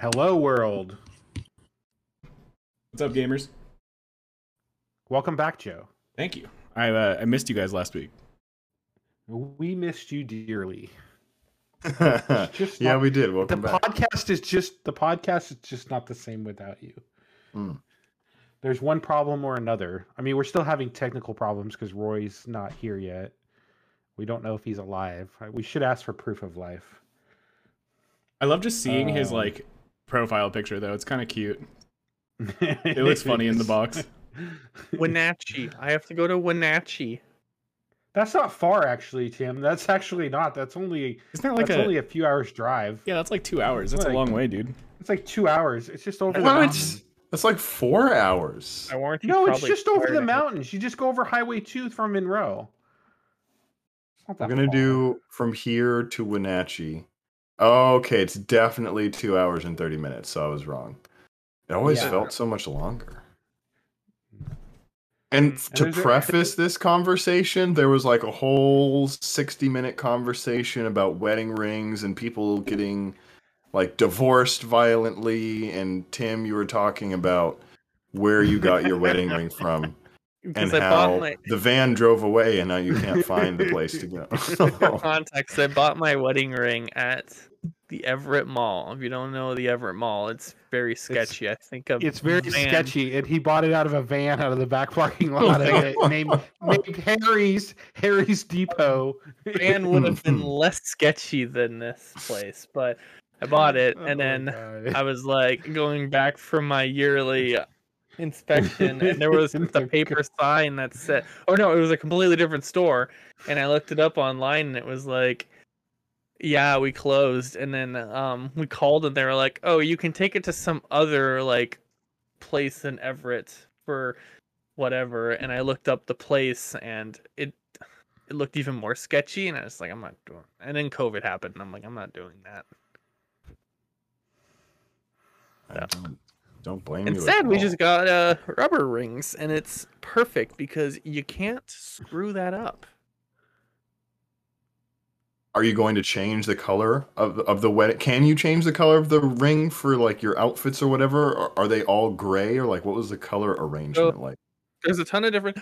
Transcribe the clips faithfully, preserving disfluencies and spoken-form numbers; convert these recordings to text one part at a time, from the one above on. Hello, world. What's up, gamers? Welcome back, Joe. Thank you. I uh, I missed you guys last week. We missed you dearly. It's just yeah, not, we did. Welcome the back. Podcast is just, the podcast is just not the same without you. Mm. There's one problem or another. I mean, we're still having technical problems because Roy's not here yet. We don't know if he's alive. We should ask for proof of life. I love just seeing um, his like profile picture, though. It's kind of cute. It looks funny in the box. Wenatchee. I have to go to Wenatchee. That's not far, actually, Tim. That's actually not. That's only. Isn't that like that's a, only a few hours drive? Yeah, that's like two hours. That's like, a long way, dude. It's like two hours. It's just over. Well, it's that's like four hours. I warrant you. No, it's just over the mountains. You just go over Highway Two from Monroe. We're gonna far. do from here to Wenatchee. Okay, it's definitely two hours and thirty minutes. So I was wrong. It always yeah. felt so much longer. And, and to preface there... this conversation, there was like a whole sixty minute conversation about wedding rings and people getting like divorced violently. And Tim, you were talking about where you got your wedding ring from and I how my... the van drove away and now you can't find the place to go. For context, I bought my wedding ring at the Everett Mall. If you don't know the Everett Mall, it's very sketchy. It's, I think of it's very van. sketchy, and he bought it out of a van out of the back parking lot it, named, named Harry's Harry's Depot. Van would have been less sketchy than this place, but I bought it, oh and then God. I was like going back from my yearly inspection, and there was the paper sign that said, "Oh no, it was a completely different store." And I looked it up online, and it was like, yeah, we closed. And then um we called and they were like, oh, you can take it to some other like place in Everett for whatever. And I looked up the place and it it looked even more sketchy, and I was like, I'm not doing it. And then COVID happened and I'm like, I'm not doing that. So. I don't, don't blame Instead, you. Instead we just got uh rubber rings, and it's perfect because you can't screw that up. Are you going to change the color of of the wedding? Can you change the color of the ring for like your outfits or whatever? Or are they all gray, or like what was the color arrangement so, like? There's a ton of different.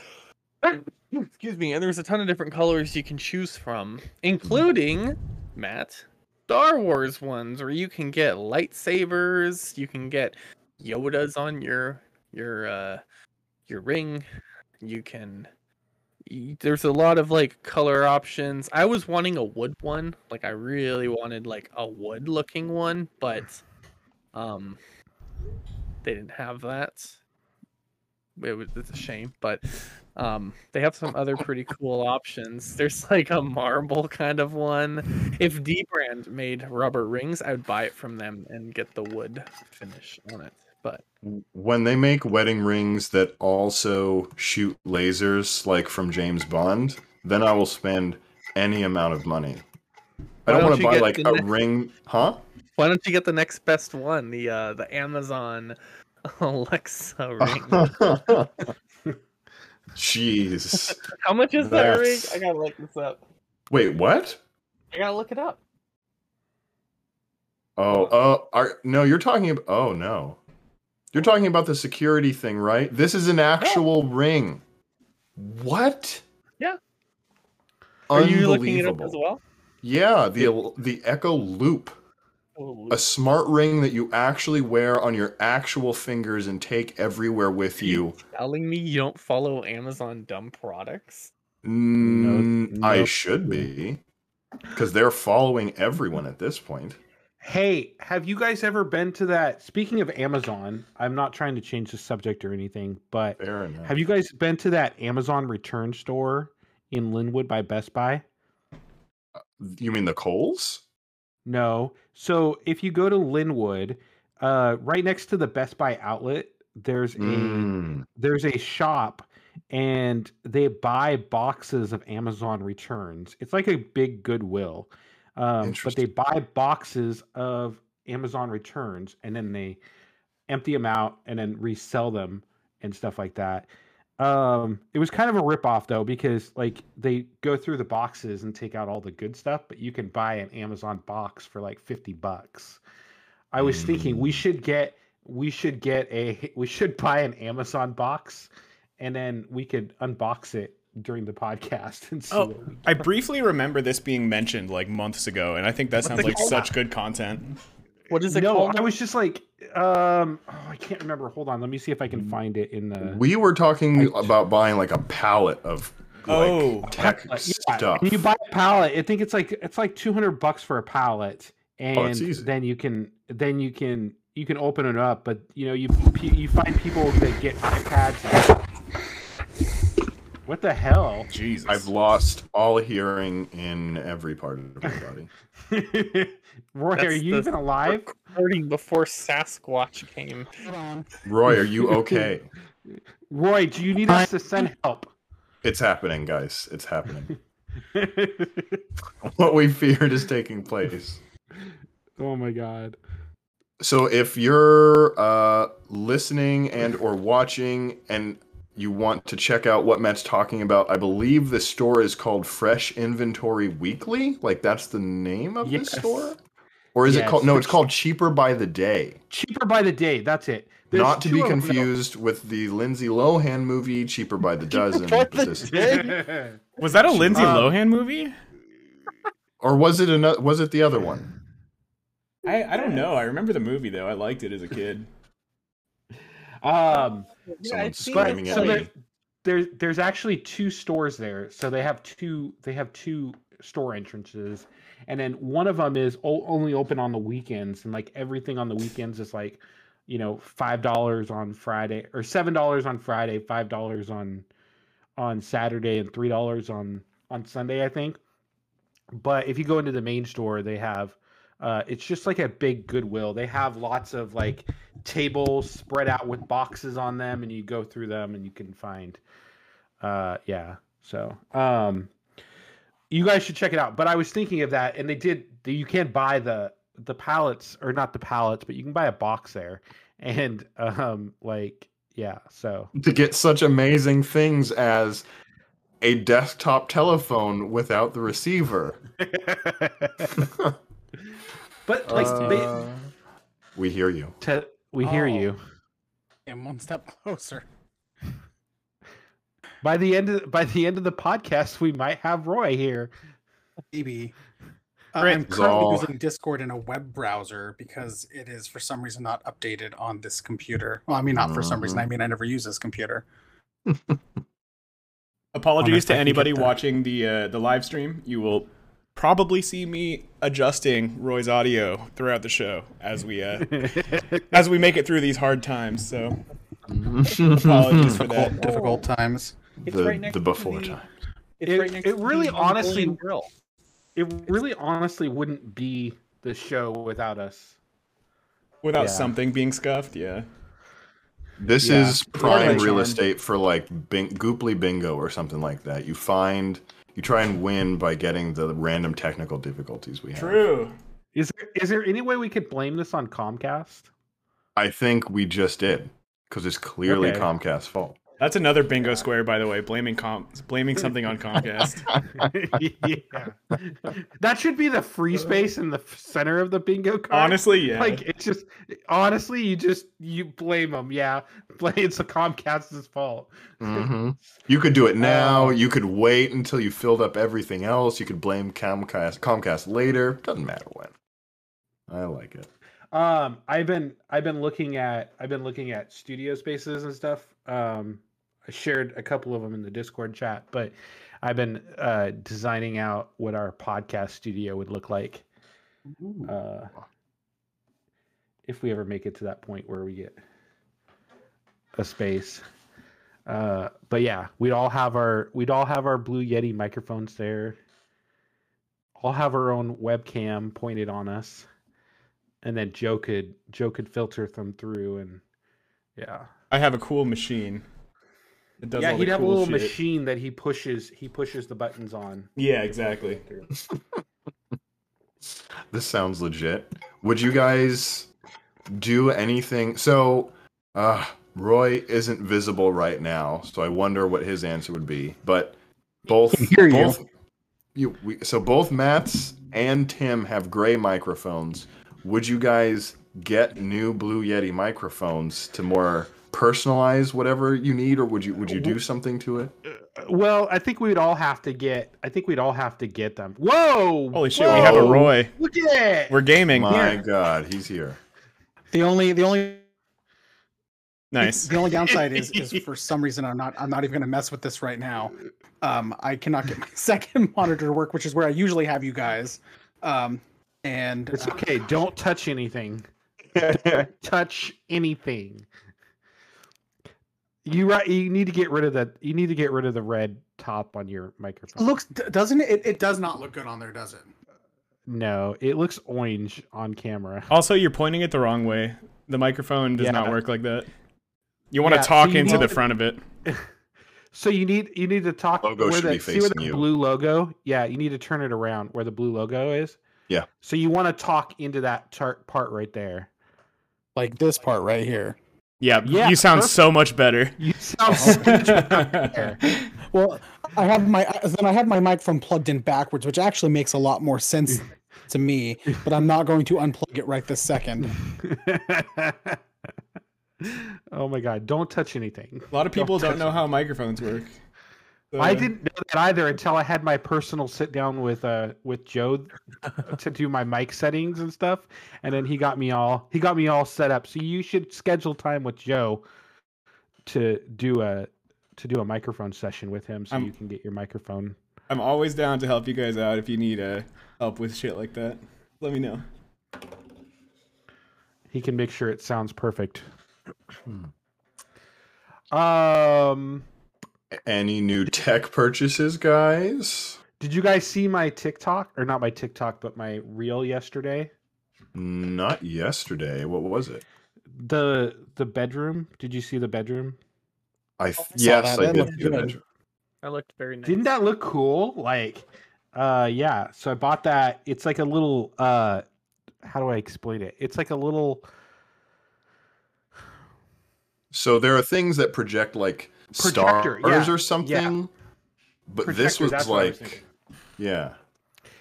Excuse me, and there's a ton of different colors you can choose from, including Matt Star Wars ones, where you can get lightsabers, you can get Yodas on your your uh, your ring, you can. There's a lot of like color options. I was wanting a wood one, like I really wanted like a wood looking one, but um they didn't have that. It was, it's a shame, but um they have some other pretty cool options. There's like a marble kind of one. If D Brand made rubber rings, I would buy it from them and get the wood finish on it. But when they make wedding rings that also shoot lasers like from James Bond, then I will spend any amount of money. I don't want to buy like a next... ring, huh? Why don't you get the next best one, the uh, the Amazon Alexa ring? Jeez. How much is That's... that ring? I gotta look this up. Wait, what? I gotta look it up. Oh, oh, uh, are... no, you're talking about. Oh no. You're talking about the security thing, right? This is an actual yeah. ring. What? Yeah. Are you looking it up as well? Yeah, the the Echo Loop. Oh, a smart ring that you actually wear on your actual fingers and take everywhere with you. You're telling me you don't follow Amazon dumb products? Mm, no, no. I should be, because they're following everyone at this point. Hey, have you guys ever been to that? Speaking of Amazon, I'm not trying to change the subject or anything, but have you guys been to that Amazon return store in Linwood by Best Buy? You mean the Kohl's? No. So if you go to Linwood, uh, right next to the Best Buy outlet, there's a mm. there's a shop, and they buy boxes of Amazon returns. It's like a big Goodwill. Um, but they buy boxes of Amazon returns, and then they empty them out and then resell them and stuff like that. Um, it was kind of a ripoff, though, because like they go through the boxes and take out all the good stuff, but you can buy an Amazon box for like fifty bucks. I was mm. thinking we should get we should get a we should buy an Amazon box, and then we could unbox it during the podcast. And see oh, what we do. I briefly remember this being mentioned like months ago, and I think that What's sounds like such good content. What is it no, called? I was just like, um, oh, I can't remember. Hold on, let me see if I can find it in the. We were talking I... about buying like a pallet of like oh, tech yeah. stuff. When you buy a pallet, I think it's like it's like two hundred bucks for a pallet, and oh, then you can then you can you can open it up. But you know, you you find people that get iPads. And... What the hell? Jesus. I've lost all hearing in every part of my body. Roy, That's are you even alive? Recording before Sasquatch came. Hold on. Roy, are you okay? Roy, do you need us to send help? It's happening, guys. It's happening. What we feared is taking place. Oh my god. So if you're uh, listening and or watching and... you want to check out what Matt's talking about. I believe the store is called Fresh Inventory Weekly. Like, that's the name of yes. the store? Or is yes. it called... No, it's called Cheaper by the Day. Cheaper by the Day. That's it. There's Not to be confused with the Lindsay Lohan movie, Cheaper by the Dozen. by the this... day. Was that a Lindsay um, Lohan movie? Or was it another? Was it the other one? I, I don't know. I remember the movie, though. I liked it as a kid. Um... Someone's screaming at me. There's there's actually two stores there, so they have two they have two store entrances, and then one of them is o- only open on the weekends, and like everything on the weekends is like, you know, five dollars on Friday or seven dollars on Friday, five dollars on on Saturday, and three dollars on on Sunday, I think. But if you go into the main store, they have. Uh, it's just like a big Goodwill. They have lots of like tables spread out with boxes on them, and you go through them and you can find, uh, yeah. So, um, you guys should check it out. But I was thinking of that, and they did. You can buy the the pallets, or not the pallets, but you can buy a box there, and um, like yeah. So to get such amazing things as a desktop telephone without the receiver. But like uh, they, we hear you. Te- we oh. hear you. And one step closer. By the end of by the end of the podcast, we might have Roy here. Maybe. Uh, I'm currently all... using Discord in a web browser because it is for some reason not updated on this computer. Well, I mean not for some reason. I mean I never use this computer. Apologies Honestly, to anybody watching the uh, the live stream. You will. Probably see me adjusting Roy's audio throughout the show as we uh, as we make it through these hard times. So apologies for that. Difficult times. It's the, right next the before to the, times. It's it, right next it really to the honestly grill. It really honestly wouldn't be the show without us. Without yeah. something being scuffed, yeah. This yeah. is prime real estate for like bing, Gooply Bingo or something like that. You find. You try and win by getting the random technical difficulties we have. True. Is there, is there any way we could blame this on Comcast? I think we just did, because it's clearly okay. Comcast's fault. That's another bingo square, by the way, blaming com- blaming something on Comcast. yeah. That should be the free space in the center of the bingo card. Honestly, yeah. Like, it's just, honestly, you just, you blame them, yeah. It's Comcast's fault. Mm-hmm. You could do it now. Um, you could wait until you filled up everything else. You could blame Comcast Comcast later. Doesn't matter when. I like it. Um, I've been, I've been looking at, I've been looking at studio spaces and stuff. Um, I shared a couple of them in the Discord chat, but I've been uh, designing out what our podcast studio would look like uh, if we ever make it to that point where we get a space. Uh, but yeah, we'd all have our we'd all have our Blue Yeti microphones there. All have our own webcam pointed on us, and then Joe could Joe could filter them through, and yeah. I have a cool machine. It does yeah, all he'd have cool a little shit. machine that he pushes. He pushes the buttons on. Yeah, exactly. This sounds legit. Would you guys do anything? So, uh, Roy isn't visible right now, so I wonder what his answer would be. But both, hear both, you. you we, so both Matt's and Tim have gray microphones. Would you guys get new Blue Yeti microphones to more personalize whatever you need, or would you would you do something to it? Well, I think we'd all have to get. I think we'd all have to get them. Whoa! Holy shit! Whoa. We have a Roy. Look at it. We're gaming. My yeah. God, he's here. The only the only nice. The only downside is is for some reason I'm not I'm not even gonna mess with this right now. Um, I cannot get my second monitor to work, which is where I usually have you guys. Um, and it's okay. Uh, don't touch anything. Don't touch anything. You right. You need to get rid of that. You need to get rid of the red top on your microphone. Looks doesn't it? It does not look good on there, does it? No, it looks orange on camera. Also, you're pointing it the wrong way. The microphone does yeah. not work like that. You want yeah, to talk so into the to, front of it. So you need you need to talk. Logo where should the, be facing see where the you. Blue logo. Yeah, you need to turn it around where the blue logo is. Yeah. So you want to talk into that part right there, like this part right here. Yeah, yeah, you sound perfect. So much better. You sound so much better. Well, I have my then I have my microphone plugged in backwards, which actually makes a lot more sense to me. But I'm not going to unplug it right this second. Oh my God! Don't touch anything. A lot of people don't, don't know how microphones work. So. I didn't know that either until I had my personal sit down with uh with Joe to do my mic settings and stuff, and then he got me all he got me all set up. So you should schedule time with Joe to do a to do a microphone session with him, so I'm, you can get your microphone. I'm always down to help you guys out if you need uh, help with shit like that. Let me know. He can make sure it sounds perfect. um. Any new tech purchases, guys? Did you guys see my TikTok? Or not my TikTok, but my reel yesterday? Not yesterday. What was it? The the bedroom. Did you see the bedroom? I, I Yes, I did see the bedroom. That looked very nice. Didn't that look cool? Like, uh, yeah. So I bought that. It's like a little, uh, how do I explain it? It's like a little... So there are things that project like... Projector, stars yeah. or something, yeah. but projector, this was like, was yeah.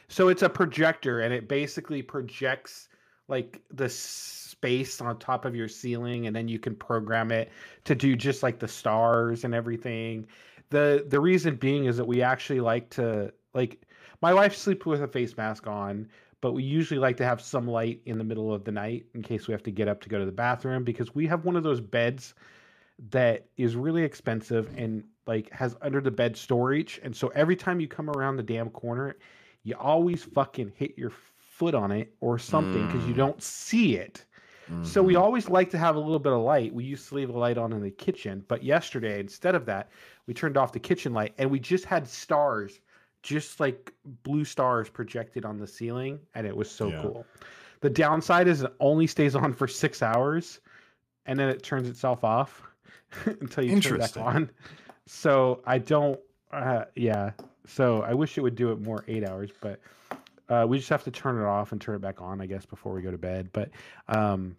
So it's a projector, and it basically projects like the space on top of your ceiling, and then you can program it to do just like the stars and everything. the The reason being is that we actually like to like my wife sleeps with a face mask on, but we usually like to have some light in the middle of the night in case we have to get up to go to the bathroom, because we have one of those beds that is really expensive and like has under the bed storage, and so every time you come around the damn corner you always fucking hit your foot on it or something because mm. you don't see it. Mm. So we always like to have a little bit of light. We used to leave a light on in the kitchen, but yesterday instead of that we turned off the kitchen light and we just had stars, just like blue stars projected on the ceiling, and it was so yeah. cool. The downside is it only stays on for six hours and then it turns itself off until you turn it back on. So I don't uh yeah so I wish it would do it more eight hours, but uh we just have to turn it off and turn it back on, I guess, before we go to bed. But um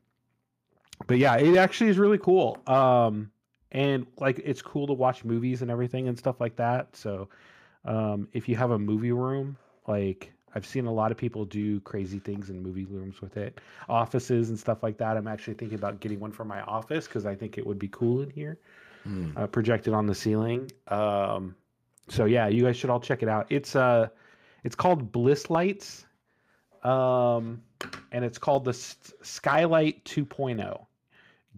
but yeah, it actually is really cool. Um and like it's cool to watch movies and everything and stuff like that. So um if you have a movie room, like I've seen a lot of people do crazy things in movie rooms with it, offices and stuff like that. I'm actually thinking about getting one for my office because I think it would be cool in here, mm. uh, projected on the ceiling. Um, so yeah, you guys should all check it out. It's uh, it's called Bliss Lights, um, and it's called the Skylight two point oh.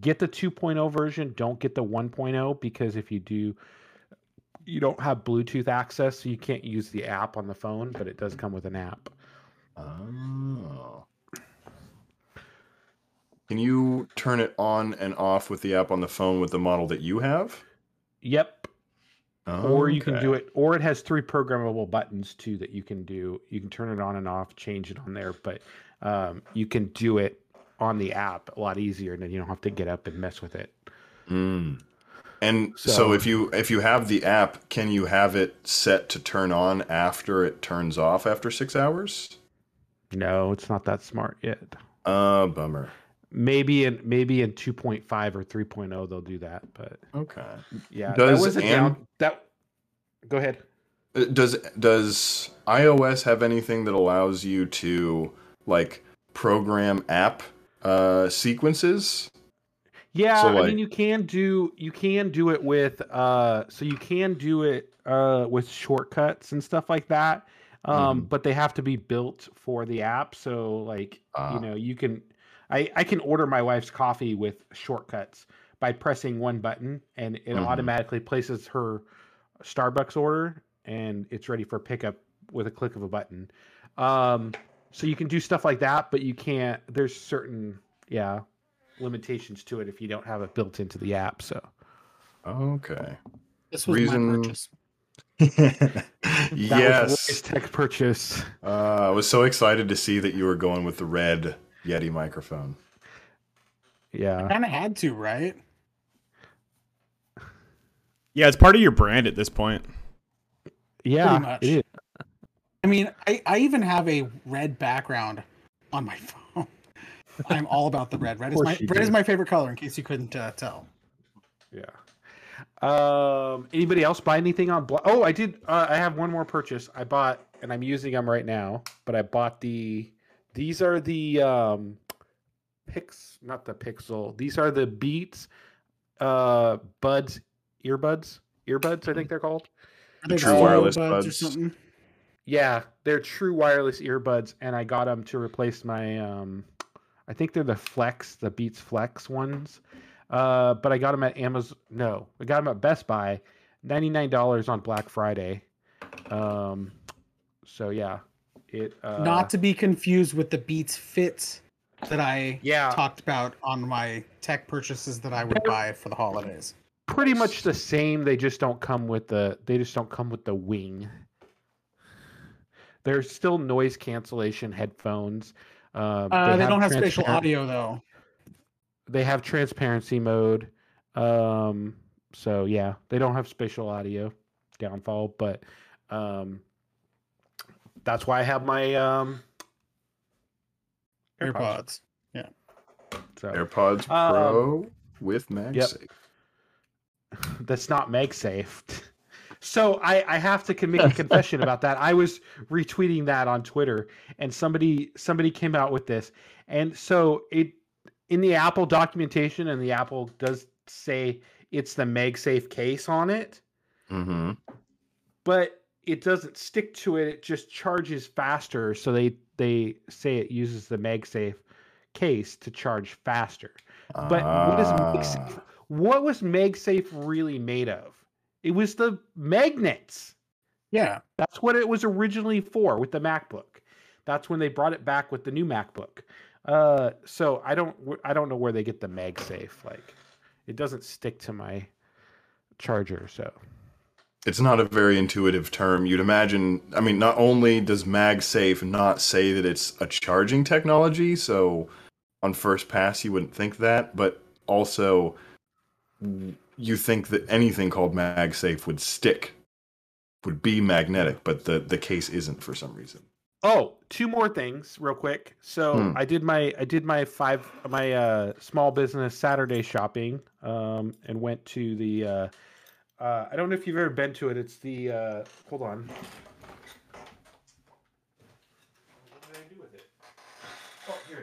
Get the two point oh version. Don't get the one point oh, because if you do, you don't have Bluetooth access, so you can't use the app on the phone, but it does come with an app. Oh. Can you turn it on and off with the app on the phone with the model that you have? Yep. Oh, or you okay. can do it, or it has three programmable buttons too that you can do. You can turn it on and off, change it on there, but um, you can do it on the app a lot easier, and then you don't have to get up and mess with it. Mm. And so, so if you if you have the app, can you have it set to turn on after it turns off after six hours? No, it's not that smart yet. Uh, bummer. Maybe in maybe in two point five or three point oh they'll do that, but okay. Yeah, does that was a down that Go ahead. Does does iOS have anything that allows you to like program app uh, sequences. Yeah, so like, I mean, you can do you can do it with uh, so you can do it uh, with shortcuts and stuff like that. Um, mm-hmm. But they have to be built for the app. So like uh, you know, you can I, I can order my wife's coffee with shortcuts by pressing one button, and it mm-hmm. automatically places her Starbucks order, and it's ready for pickup with a click of a button. Um, so you can do stuff like that, but you can't. There's certain yeah limitations to it if you don't have it built into the app. So okay, this was Reason... my purchase. Yes, tech purchase. Uh, I was so excited to see that you were going with the Red Yeti microphone. Yeah, I kind of had to, right? Yeah, it's part of your brand at this point. Yeah, much. It is. I mean, I, I even have a red background on my phone. I'm all about the red. Red is my red is my favorite color. In case you couldn't uh, tell. Yeah. Um, anybody else buy anything on Blo- oh I did uh, I have one more purchase I bought, and I'm using them right now, but I bought the these are the um Pix not the Pixel these are the Beats uh buds earbuds earbuds I think they're called the true wireless buds, buds or something. Yeah, they're true wireless earbuds, and I got them to replace my um I think they're the Flex the Beats Flex ones. Uh, but I got them at Amazon. No, I got them at Best Buy, ninety-nine dollars on Black Friday. Um, so yeah, it uh, not to be confused with the Beats Fit that I yeah. talked about on my tech purchases that I would They're buy for the holidays. Pretty much the same. They just don't come with the. They just don't come with the wing. They're still noise cancellation headphones. Um, uh, they, they have don't have spatial audio though. They have transparency mode. Um, so, yeah, they don't have spatial audio downfall, but um, that's why I have my um, AirPods. AirPods. Yeah. So, AirPods Pro um, with MagSafe. Yep. That's not MagSafe. So I, I have to make a confession about that. I was retweeting that on Twitter, and somebody somebody came out with this. And so it, in the Apple documentation, and the Apple does say it's the MagSafe case on it, mm-hmm. but it doesn't stick to it. It just charges faster. So they, they say it uses the MagSafe case to charge faster. But uh... what is MagSafe, what was MagSafe really made of? It was the magnets. Yeah. That's what it was originally for with the MacBook. That's when they brought it back with the new MacBook. Uh, so I don't, I don't know where they get the MagSafe. Like, it doesn't stick to my charger. So it's not a very intuitive term. You'd imagine. I mean, not only does MagSafe not say that it's a charging technology, so on first pass you wouldn't think that, but also you think that anything called MagSafe would stick, would be magnetic, but the the case isn't for some reason. Oh, two more things real quick. So hmm. I did my I did my five my uh, small business Saturday shopping, um, and went to the. Uh, uh, I don't know if you've ever been to it. It's the. Uh, hold on. What did I do with it? Oh, here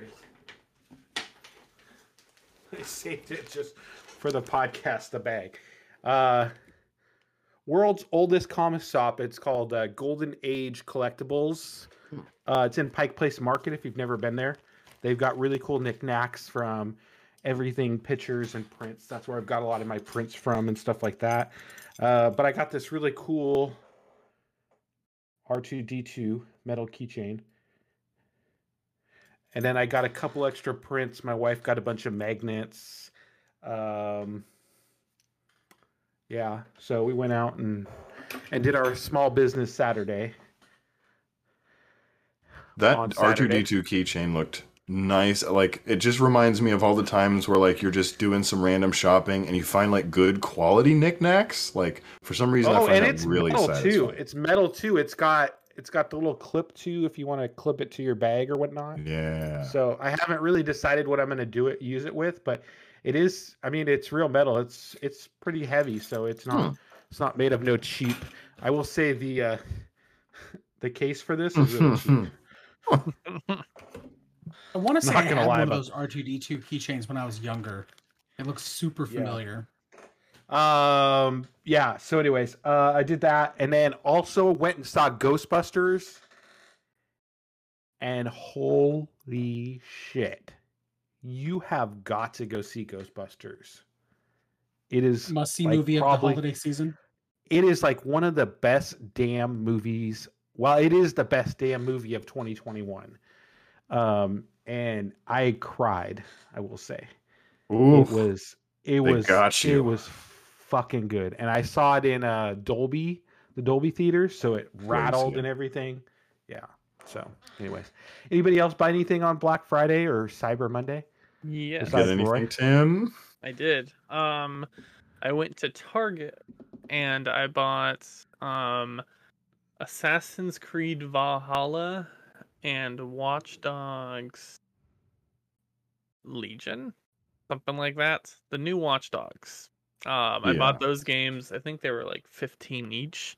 it is. I saved it just for the podcast. The bag. Uh, world's oldest comic shop. It's called uh, Golden Age Collectibles. Uh, it's in Pike Place Market. If you've never been there, they've got really cool knickknacks from everything, pictures and prints. That's where I've got a lot of my prints from and stuff like that. Uh, but I got this really cool R two D two metal keychain. And then I got a couple extra prints. My wife got a bunch of magnets. Um, yeah, so we went out and, and did our small business Saturday. That R two D two keychain looked nice. Like, it just reminds me of all the times where, like, you're just doing some random shopping and you find, like, good quality knickknacks. Like, for some reason, oh, I find it really satisfying. Too. It's metal too. It's got it's got the little clip too, if you want to clip it to your bag or whatnot. Yeah. So I haven't really decided what I'm going to do it use it with, but it is. I mean, it's real metal. It's it's pretty heavy, so it's not hmm. it's not made of no cheap. I will say the uh, the case for this is really cheap. I want to say I had one of those R two D two keychains when I was younger. It looks super familiar. Yeah. Um. Yeah. So, anyways, uh, I did that, and then also went and saw Ghostbusters. And holy shit, you have got to go see Ghostbusters. It is must see like movie probably, of the holiday season. It is like one of the best damn movies. Well, it is the best damn movie of twenty twenty-one. Um, and I cried, I will say. Oof, it was it was it was fucking good. And I saw it in uh Dolby, the Dolby theater, so it rattled yeah. and everything. Yeah. So, anyways, anybody else buy anything on Black Friday or Cyber Monday? Yeah. Got anything, Tim? I did. Um, I went to Target and I bought um, Assassin's Creed Valhalla and Watch Dogs Legion, something like that. The new Watch Dogs. Um, I yeah. bought those games. I think they were like fifteen each,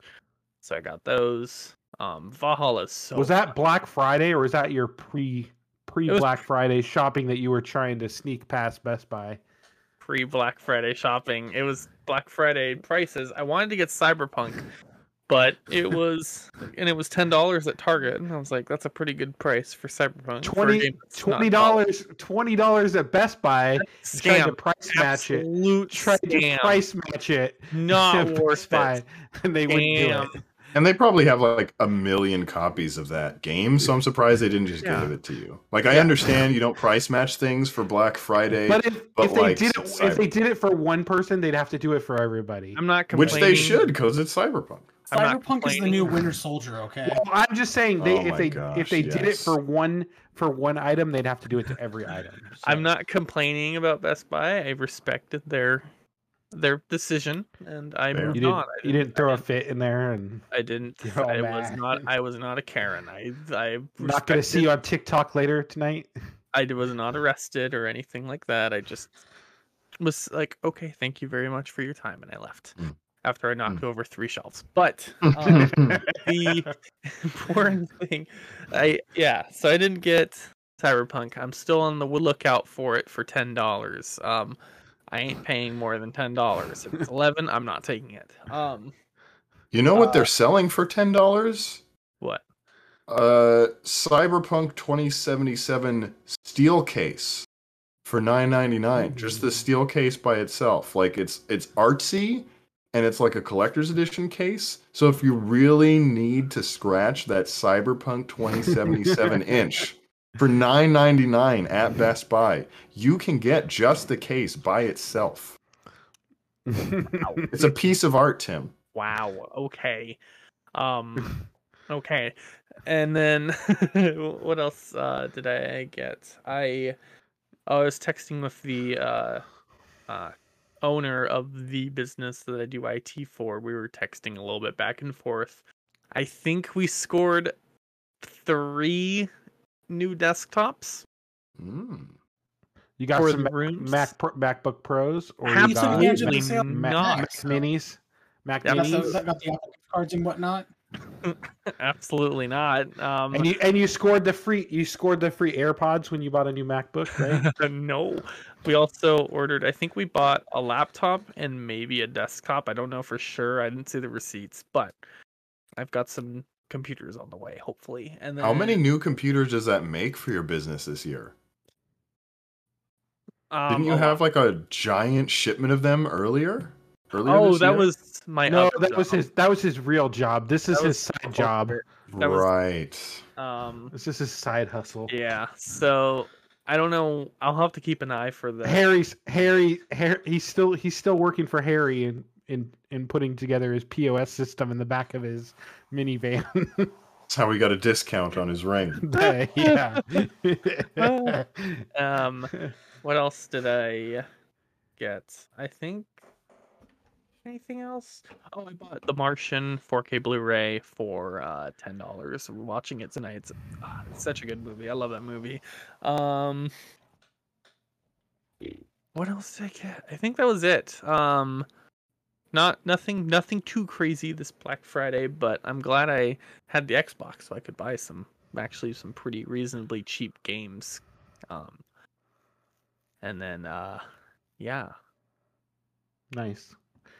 so I got those. Um, Valhalla's so was that Black Friday or is that your pre pre Black Friday shopping that you were trying to sneak past Best Buy? Pre Black Friday shopping. It was Black Friday prices. I wanted to get Cyberpunk, but it was and it was ten dollars at Target, and I was like, that's a pretty good price for Cyberpunk. Twenty twenty dollars twenty dollars at Best Buy. Scam. Trying to price match it. Absolute scam. Trying to price match it. Not worth it. And they wouldn't do it. And they probably have like a million copies of that game, so I'm surprised they didn't just yeah. give it to you. Like, I yeah. understand you don't price match things for Black Friday, but if, but if like, they did it, Cyber... if they did it for one person, they'd have to do it for everybody. I'm not complaining, which they should because it's Cyberpunk. Cyberpunk is the new Winter Soldier. Okay, well, I'm just saying they oh if they gosh, if they yes. did it for one for one item, they'd have to do it to every item. So. I'm not complaining about Best Buy. I respected their. Their decision, and I moved you didn't, on. I didn't, you didn't throw I didn't, a fit in there, and I didn't. I mad. was not. I was not a Karen. I. I not going to see you on TikTok later tonight. I was not arrested or anything like that. I just was like, okay, thank you very much for your time, and I left mm. after I knocked mm. over three shelves. But um, the important thing, I yeah. So I didn't get Cyberpunk. I'm still on the lookout for it for ten dollars. Um. I ain't paying more than ten dollars. If it's eleven, I'm not taking it. Um, you know what uh, they're selling for ten dollars? What? Uh, Cyberpunk twenty seventy-seven steel case for nine ninety nine. Mm-hmm. Just the steel case by itself. Like it's it's artsy, and it's like a collector's edition case. So if you really need to scratch that Cyberpunk twenty seventy-seven inch. For nine ninety-nine at Best Buy, you can get just the case by itself. Wow. It's a piece of art, Tim. Wow. Okay. Um, okay. And then what else uh, did I get? I, I was texting with the uh, uh, owner of the business that I do I T for. We were texting a little bit back and forth. I think we scored three... new desktops. Mm. You got for some Mac, Mac MacBook Pros or you got Mac, Mac Minis, Mac yeah, Minis. Is that about the Apple cards and whatnot? Absolutely not. Um, and you and you scored the free you scored the free AirPods when you bought a new MacBook, right? No, we also ordered. I think we bought a laptop and maybe a desktop. I don't know for sure. I didn't see the receipts, but I've got some. Computers on the way, hopefully. And then, how many new computers does that make for your business this year? Um, Didn't you have like a giant shipment of them earlier? Earlier oh, this that year? was my no. That job. was his. That was his real job. This is that his side job, that right? Was, um, this is his side hustle. Yeah. So I don't know. I'll have to keep an eye for the Harry's. Harry. Harry. He's still. He's still working for Harry and. In, in putting together his P O S system in the back of his minivan. That's how he got a discount on his ring. Yeah. um, what else did I get? I think anything else? Oh, I bought The Martian four K Blu-ray for uh, ten dollars. We're watching it tonight. It's, oh, it's such a good movie. I love that movie. Um, what else did I get? I think that was it. Um... Not nothing, nothing too crazy this Black Friday, but I'm glad I had the Xbox so I could buy some actually some pretty reasonably cheap games Um, and then, uh, yeah. Nice.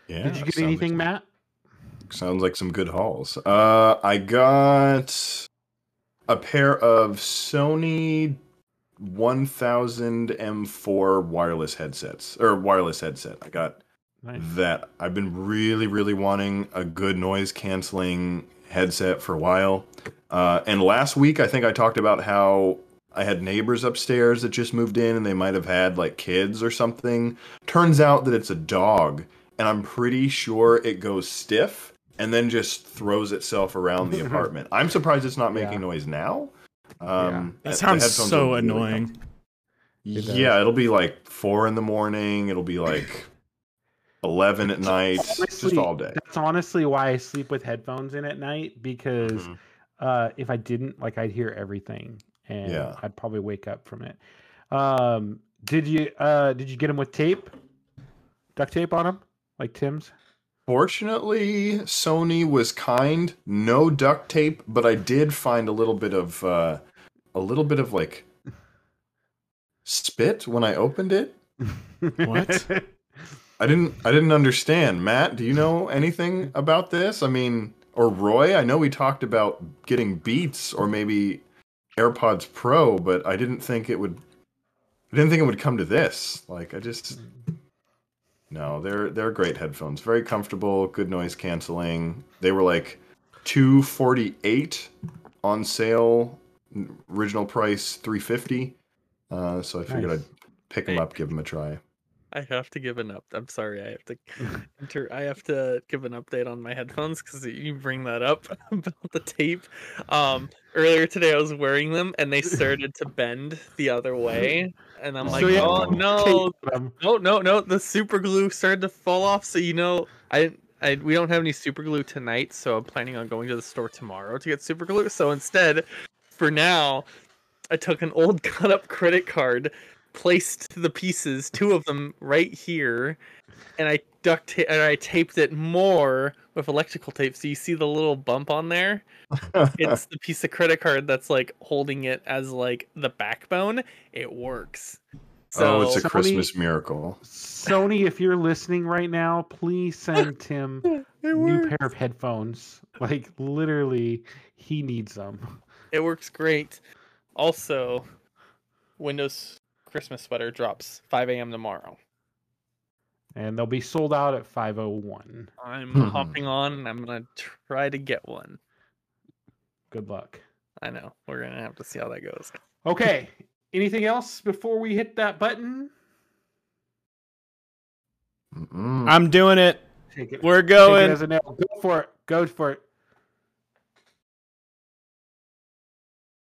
Yeah. Did you get anything, Matt? Sounds like some good hauls. Uh, I got a pair of Sony one thousand M four wireless headsets, or wireless headset. I got nice. that. I've been really, really wanting a good noise canceling headset for a while. Uh, and last week, I think I talked about how I had neighbors upstairs that just moved in and they might have had like kids or something. Turns out that it's a dog, and I'm pretty sure it goes stiff and then just throws itself around the apartment. I'm surprised it's not making yeah. noise now. Um, yeah. That sounds so annoying. Really it yeah, it'll be like four in the morning. It'll be like eleven at night. Honestly, just all day. That's honestly why I sleep with headphones in at night, because mm-hmm. uh, if I didn't, like, I'd hear everything, and yeah. I'd probably wake up from it. Um, did you uh, did you get them with tape? Duct tape on them, like Tim's? Fortunately, Sony was kind. No duct tape, but I did find a little bit of uh, a little bit of like spit when I opened it. What? I didn't. I didn't understand. Matt, do you know anything about this? I mean, or Roy? I know we talked about getting Beats or maybe AirPods Pro, but I didn't think it would. I didn't think it would come to this. Like, I just. No, they're they're great headphones. Very comfortable, good noise canceling. They were like two forty-eight on sale, original price three fifty. Uh, so I figured nice. I'd pick them up, give them a try. I have to give an up. I'm sorry, I have to inter- I have to give an update on my headphones because you bring that up about the tape. Um, earlier today I was wearing them and they started to bend the other way. And I'm like, so oh no, no, no, no! The super glue started to fall off. So you know, I, I, we don't have any super glue tonight. So I'm planning on going to the store tomorrow to get super glue. So instead, for now, I took an old cut up credit card, placed the pieces, two of them right here, and I duct ta- and I taped it more with electrical tape. So you see the little bump on there. It's the piece of credit card that's like holding it as like the backbone. It works. So, oh, it's a Sony, Christmas miracle. Sony, if you're listening right now, please send Tim a new pair of headphones. Like, literally, he needs them. It works great. Also, Windows Christmas sweater drops five a.m. tomorrow. And they'll be sold out at five oh one. I'm hmm. hopping on, and I'm going to try to get one. Good luck. I know. We're going to have to see how that goes. Okay. Anything else before we hit that button? Mm-mm. I'm doing it. Take it. We're going. Take it as a no. Go for it. Go for it.